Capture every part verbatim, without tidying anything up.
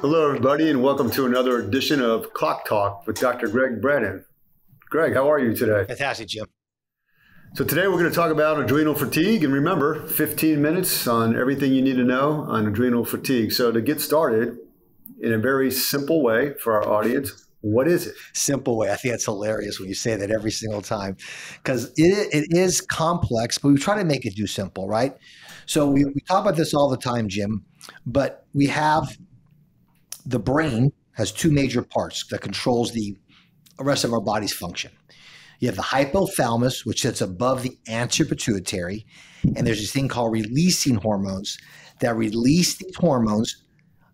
Hello, everybody, and welcome to another edition of Clock Talk with Doctor Greg Brannon. Greg, how are you today? Fantastic, Jim. So today we're going to talk about adrenal fatigue, and remember, fifteen minutes on everything you need to know on adrenal fatigue. So to get started, in a very simple way for our audience, what is it? Simple way. I think that's hilarious when you say that every single time, because it, it is complex, but we try to make it do simple, right? So we, we talk about this all the time, Jim, but we have... The brain has two major parts that controls the rest of our body's function. You have the hypothalamus, which sits above the anterior pituitary, and there's this thing called releasing hormones that release these hormones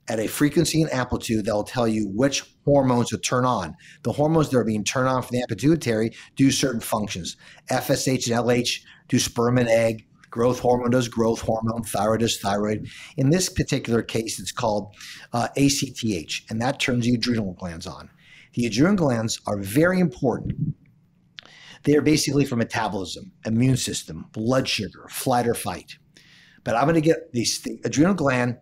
at a frequency and amplitude that will tell you which hormones to turn on. The hormones that are being turned on from the pituitary do certain functions. F S H and L H do sperm and egg. Growth hormone does growth hormone, thyroid does thyroid. In this particular case, it's called uh, A C T H, and that turns the adrenal glands on. The adrenal glands are very important. They are basically for metabolism, immune system, blood sugar, flight or fight. But I'm gonna get these, the adrenal gland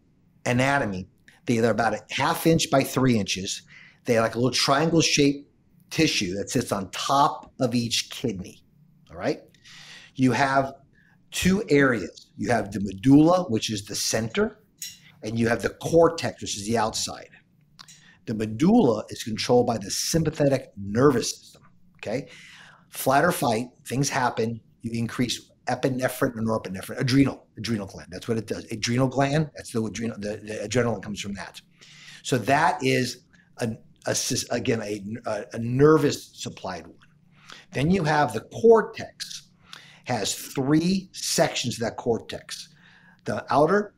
anatomy. They are about a half inch by three inches. They're like a little triangle shaped tissue that sits on top of each kidney, all right? You have two areas. You have the medulla, which is the center, and you have the cortex, which is the outside. The medulla is controlled by the sympathetic nervous system, okay? Flight or fight, things happen, you increase epinephrine or norepinephrine, adrenal, adrenal gland, that's what it does. Adrenal gland, that's the adrenal, the, the adrenaline comes from that. So that is, a, a, again, a, a nervous supplied one. Then you have the cortex. Has three sections of that cortex, the outer,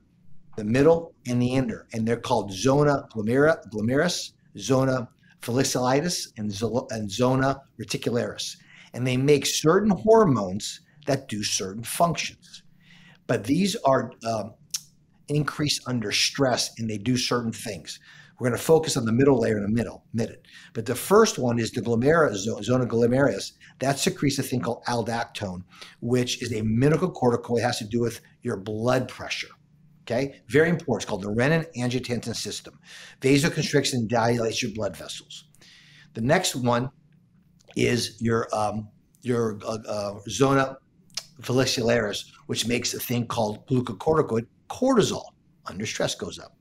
the middle, and the inner. And they're called zona glomerulosa, zona fasciculata, and, zo- and zona reticularis. And they make certain hormones that do certain functions. But these are um, increased under stress, and they do certain things. We're going to focus on the middle layer in a middle minute. But the first one is the glomerulus, zona glomerulosa. That secretes a thing called aldosterone, which is a mineralocorticoid. It has to do with your blood pressure. Okay? Very important. It's called the renin angiotensin system. Vasoconstricts and dilates your blood vessels. The next one is your, um, your uh, uh, zona fasciculata, which makes a thing called glucocorticoid. Cortisol under stress goes up.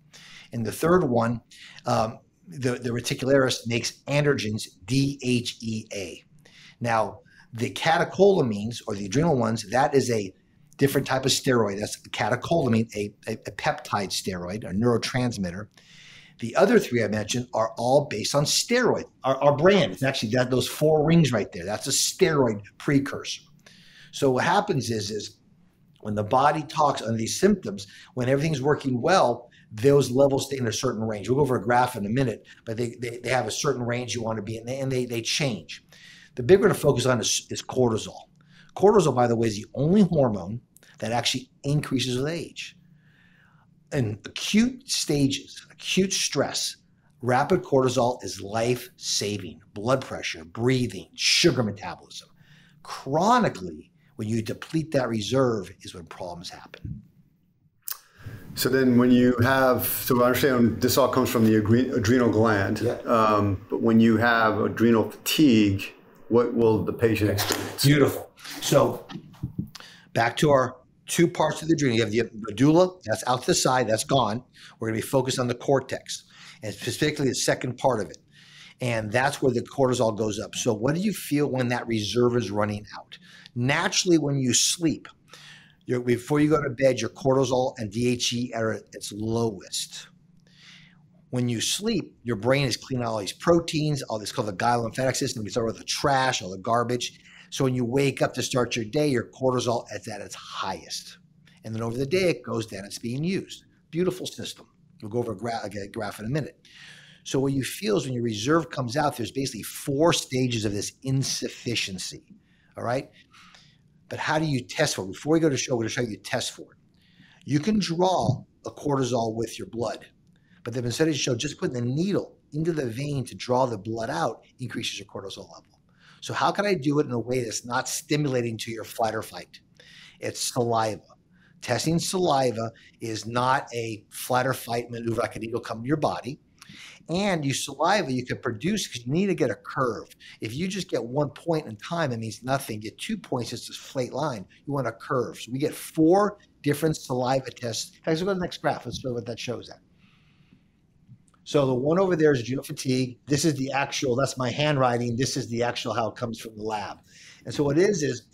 And the third one, um, the, the reticularis makes androgens, D H E A. Now, the catecholamines, or the adrenal ones, that is a different type of steroid. That's a catecholamine, a, a, a peptide steroid, a neurotransmitter. The other three I mentioned are all based on steroid. Our, our brand, it's actually that, those four rings right there. That's a steroid precursor. So what happens is, is when the body talks under these symptoms, when everything's working well, those levels stay in a certain range. We'll go over a graph in a minute, but they, they, they have a certain range you want to be in, and they, they change. The big one to focus on is, is cortisol. Cortisol, by the way, is the only hormone that actually increases with age. In acute stages, acute stress, rapid cortisol is life-saving. Blood pressure, breathing, sugar metabolism. Chronically, when you deplete that reserve is when problems happen. So then when you have, so I understand this all comes from the adrenal gland, yeah. um, but when you have adrenal fatigue, what will the patient experience? Beautiful. So back to our two parts of the adrenal. You have the medulla, that's out to the side, that's gone. We're going to be focused on the cortex, and specifically the second part of it. And that's where the cortisol goes up. So what do you feel when that reserve is running out? Naturally, when you sleep, Your, before you go to bed, your cortisol and D H E A are at its lowest. When you sleep, your brain is cleaning all these proteins, all this called the glymphatic system. We throw out the trash, all the garbage. So when you wake up to start your day, your cortisol is at its highest. And then over the day, it goes down. It's being used. Beautiful system. We'll go over a, gra- a graph in a minute. So what you feel is when your reserve comes out, there's basically four stages of this insufficiency, all right? But how do you test for it? Before we go to show, we're going to show you test for it. You can draw a cortisol with your blood, but they've been studied to show just putting the needle into the vein to draw the blood out increases your cortisol level. So how can I do it in a way that's not stimulating to your flight or fight? It's saliva. Testing saliva is not a flight or fight maneuver like a needle come to your body. and you saliva, you could produce, because you need to get a curve. If you just get one point in time, it means nothing. Get two points, it's a flat line. You want a curve. So we get four different saliva tests. In fact, we'll go to the next graph. Let's see what that shows at. So the one over there is adrenal fatigue. This is the actual, that's my handwriting. This is the actual, how it comes from the lab. And so what it is, is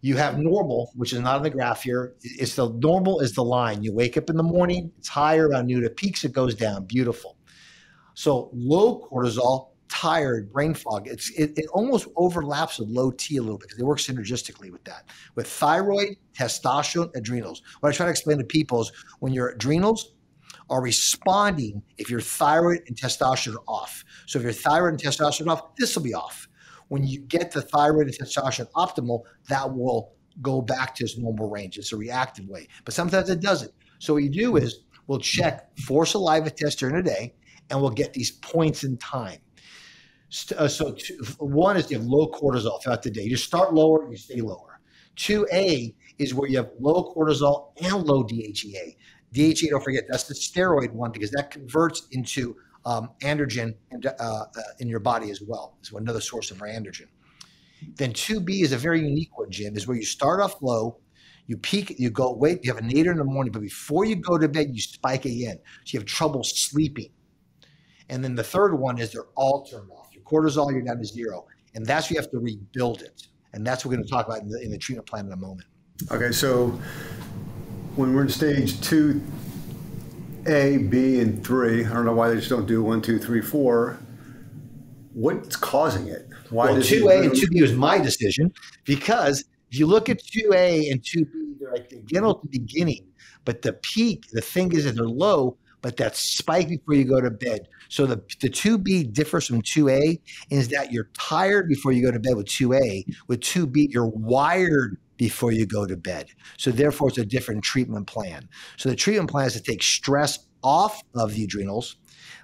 you have normal, which is not on the graph here. It's the normal is the line. You wake up in the morning, it's higher around noon, it peaks, it goes down, beautiful. So low cortisol, tired, brain fog. It's, it, it almost overlaps with low T a little bit because they work synergistically with that. With thyroid, testosterone, adrenals. What I try to explain to people is when your adrenals are responding if your thyroid and testosterone are off. So if your thyroid and testosterone are off, this will be off. When you get the thyroid and testosterone optimal, that will go back to its normal range. It's a reactive way, but sometimes it doesn't. So what you do is we'll check four saliva tests during the day, and we'll get these points in time. So, so two, one is you have low cortisol throughout the day. You start lower, you stay lower. two A is where you have low cortisol and low D H E A. D H E A, don't forget, that's the steroid one because that converts into Um, androgen in, uh, uh, in your body as well. So another source of our androgen. Then two B is a very unique one, Jim, is where you start off low, you peak, you go wait, you have a nadir in the morning, but before you go to bed, you spike again. So you have trouble sleeping. And then the third one is they're all turned off. Your cortisol, you're down to zero. And that's where you have to rebuild it. And that's what we're going to talk about in the, in the treatment plan in a moment. Okay, so when we're in stage two, A, B, and three. I don't know why they just don't do one, two, three, four. What's causing it? Why well, does two A really- and two B was my decision because if you look at two A and two B, they're identical at the beginning, but the peak, the thing is that they're low, but that spike before you go to bed. So the, the two B differs from two A is that you're tired before you go to bed with two A. With two B, you're wired before you go to bed. So therefore, it's a different treatment plan. So the treatment plan is to take stress off of the adrenals,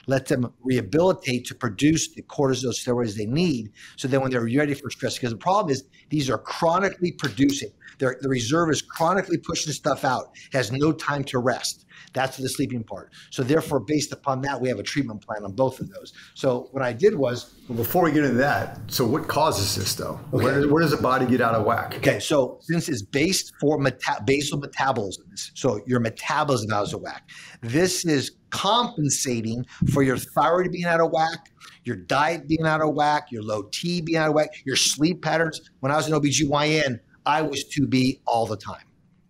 let them rehabilitate to produce the corticosteroids they need. So then when they're ready for stress, because the problem is these are chronically producing. They're, the reserve is chronically pushing stuff out, has no time to rest. That's the sleeping part. So therefore, based upon that, we have a treatment plan on both of those. So what I did was... Well, before we get into that, so what causes this though? Okay. Where, does, where does the body get out of whack? Okay, so since it's based for meta- basal metabolism, so your metabolism out of whack, this is compensating for your thyroid being out of whack, your diet being out of whack, your low T being out of whack, your sleep patterns. When I was an O B G Y N, I was two B all the time,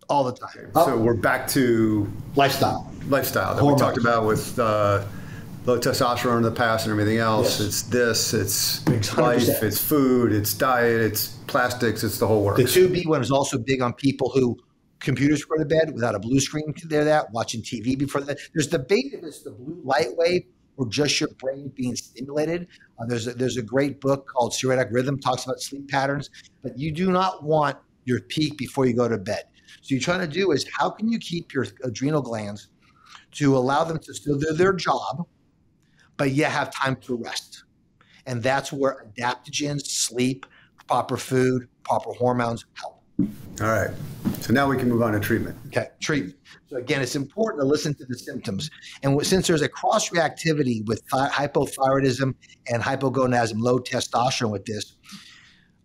all the time. So oh. We're back to lifestyle, lifestyle that hormones. We talked about with uh, low testosterone in the past and everything else. Yes. It's this, it's one hundred percent. Life, it's food, it's diet, it's plastics, it's the whole works. The two B one is also big on people who computers before the bed without a blue screen there, that watching T V before that. There's debate if it's the blue light wave or just your brain being stimulated. Uh, there's a, there's a great book called Circadian Rhythm, talks about sleep patterns, but you do not want your peak before you go to bed. So you're trying to do is how can you keep your adrenal glands to allow them to still do their job, but yet have time to rest. And that's where adaptogens, sleep, proper food, proper hormones help. All right. So now we can move on to treatment. Okay, treatment. So again, it's important to listen to the symptoms. And since there's a cross-reactivity with th- hypothyroidism and hypogonadism, low testosterone with this,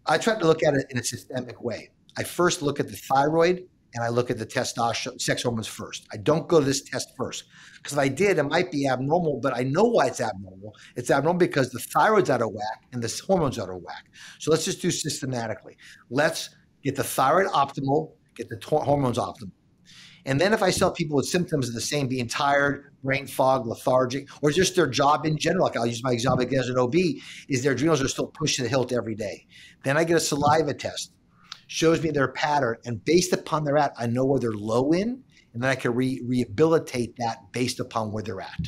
I tried to look at it in a systemic way. I first look at the thyroid and I look at the testosterone, sex hormones first. I don't go to this test first because if I did, it might be abnormal, but I know why it's abnormal. It's abnormal because the thyroid's out of whack and the hormones out of whack. So let's just do systematically. Let's get the thyroid optimal, get the to- hormones optimal. And then if I saw people with symptoms of the same, being tired, brain fog, lethargic, or just their job in general, like I'll use my example as an O B, is their adrenals are still pushed to the hilt every day. Then I get a saliva test, shows me their pattern, and based upon their at, I know where they're low in, and then I can re- rehabilitate that based upon where they're at.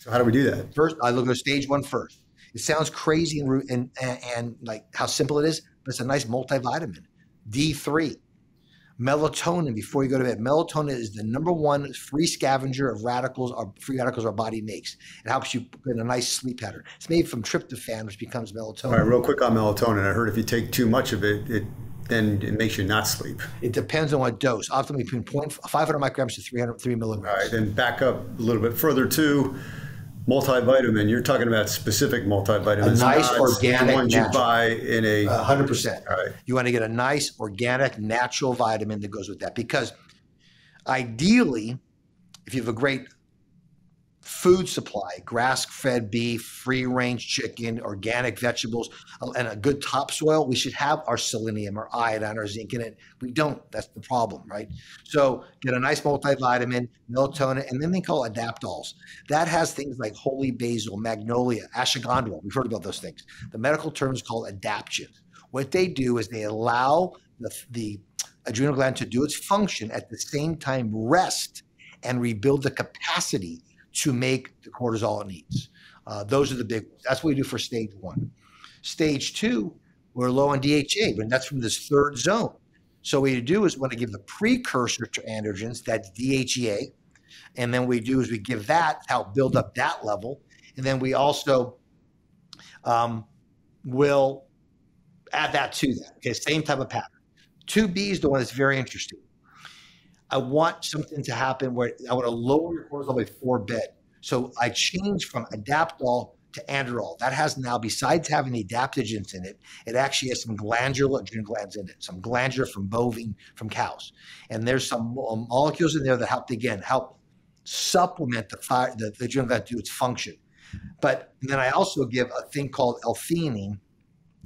So how do we do that? First, I look at stage one first. It sounds crazy and, and, and like how simple it is, but it's a nice multivitamin. D three. Melatonin before you go to bed. Melatonin is the number one free scavenger of radicals or free radicals our body makes. It helps you in a nice sleep pattern. It's made from tryptophan, which becomes melatonin. All right, real quick on melatonin. I heard if you take too much of it, it then it makes you not sleep. It depends on what dose. Optimally between five hundred micrograms to three hundred three milligrams. All right, then back up a little bit further too. multivitamin, you're talking about specific multivitamins. A nice organic one you buy in a one hundred percent. All right. You want to get a nice organic natural vitamin that goes with that, because ideally, if you have a great food supply, grass-fed beef, free-range chicken, organic vegetables, and a good topsoil, we should have our selenium or iodine or zinc in it. We don't. That's the problem, right? So get a nice multivitamin, melatonin, and then they call adaptols. That has things like holy basil, magnolia, ashwagandha. We've heard about those things. The medical term is called adaptogens. What they do is they allow the, the adrenal gland to do its function, at the same time rest and rebuild the capacity to make the cortisol it needs. Uh, those are the big ones. That's what we do for stage one. Stage two, we're low on D H E A, but that's from this third zone. So what you do is want to give the precursor to androgens, that's D H E A, and then what we do is we give that, help build up that level, and then we also um, will add that to that. Okay, same type of pattern. two B is the one that's very interesting. I want something to happen where I want to lower your cortisol by four bed. So I change from Adaptol to Androl. That has now, besides having the adaptogens in it, it actually has some glandular adrenal glands in it, some glandular from bovine, from cows. And there's some molecules in there that help, again, help supplement the, the, the adrenal gland to do its function. But then I also give a thing called L-theanine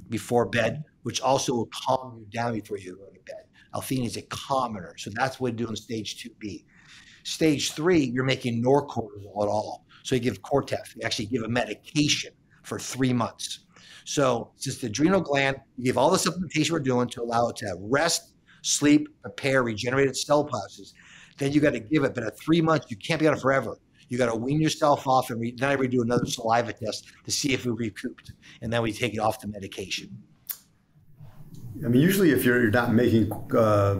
before bed, which also will calm you down before you go to bed. L-theanine is a commoner, so that's what we do in stage two B. Stage three, you're making norcortisol at all. So you give Cortef, you actually give a medication for three months. So since the adrenal gland, you give all the supplementation we're doing to allow it to have rest, sleep, repair, regenerated cell processes. Then you got to give it, but at three months, you can't be on it forever. You got to wean yourself off, and re then I redo another saliva test to see if we recouped, and then we take it off the medication. I mean, usually if you're, you're not making uh,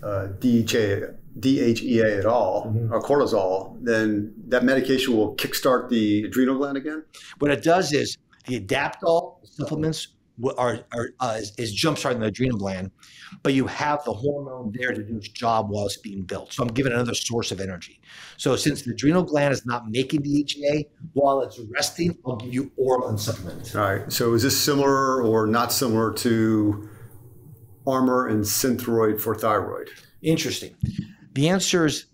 uh, D H E A at all, mm-hmm. or cortisol, then that medication will kickstart the adrenal gland again? What it does is the Adaptol supplements are, are, uh, is, is jump-starting the adrenal gland, but you have the hormone there to do its job while it's being built. So I'm giving another source of energy. So since the adrenal gland is not making D H E A, while it's resting, I'll give you oral supplements. All right. So is this similar or not similar to Armor and Synthroid for thyroid? Interesting. The answer is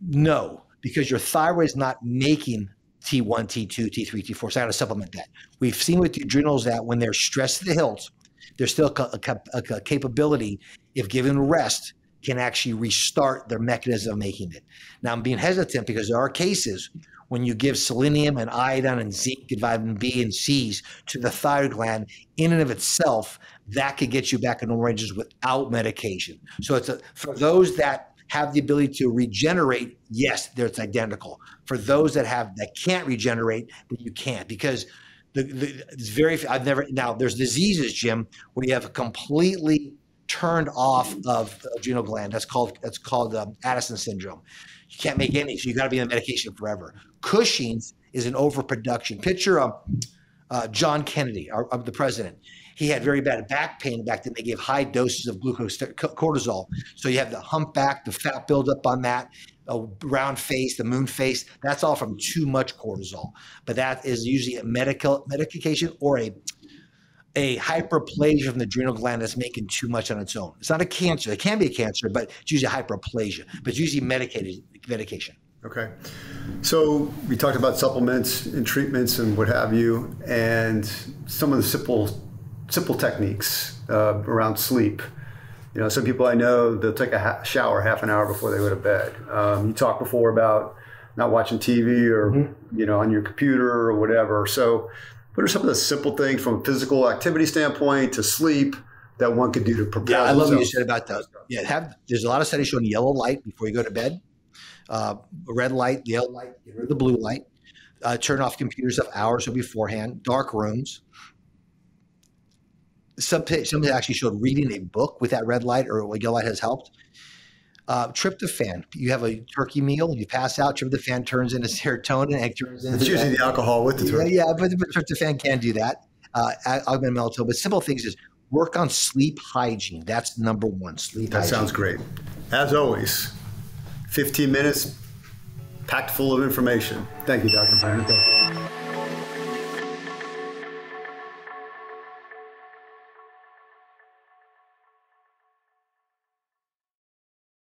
no, because your thyroid is not making T one, T two, T three, T four, so I got to supplement that. We've seen with the adrenals that when they're stressed to the hilt, there's still a, a, a capability, if given rest, can actually restart their mechanism of making it. Now, I'm being hesitant because there are cases when you give selenium and iodine and zinc and vitamin B and C's to the thyroid gland in and of itself, that could get you back in normal ranges without medication. So it's a, for those that have the ability to regenerate, yes, it's identical. For those that have that can't regenerate, that you can't, because the, the it's very. I've never now. There's diseases, Jim, where you have a completely turned off of the adrenal gland. That's called that's called um, Addison syndrome. You can't make any, so you got to be on medication forever. Cushing's is an overproduction. Picture um, uh, John Kennedy, our, our, the president. He had very bad back pain back then. They gave high doses of glucocorticoid. So you have the humpback, the fat buildup on that, a round face, the moon face. That's all from too much cortisol. But that is usually a medical medication or a, a hyperplasia from the adrenal gland that's making too much on its own. It's not a cancer. It can be a cancer, but it's usually hyperplasia. But it's usually medicated medication. Okay. So we talked about supplements and treatments and what have you, and some of the simple simple techniques uh, around sleep. You know, some people I know, they'll take a ha shower half an hour before they go to bed. Um, you talked before about not watching T V or, mm-hmm. you know, on your computer or whatever. So what are some of the simple things from a physical activity standpoint to sleep that one could do to prepare? Yeah, I love what you said about that. Yeah, have, there's a lot of studies showing yellow light before you go to bed, uh, red light, yellow light, get rid of the blue light, uh, turn off computers up hours or beforehand, dark rooms. Some, some actually showed reading a book with that red light or yellow light has helped. Uh, tryptophan. You have a turkey meal, you pass out, tryptophan turns into serotonin. And turns into it's usually the alcohol with the turkey. Yeah, yeah, but, but tryptophan can do that. Uh, augmented melatonin. But simple things is work on sleep hygiene. That's number one, sleep hygiene. That sounds great. As always, fifteen minutes packed full of information. Thank you, Doctor Brannon.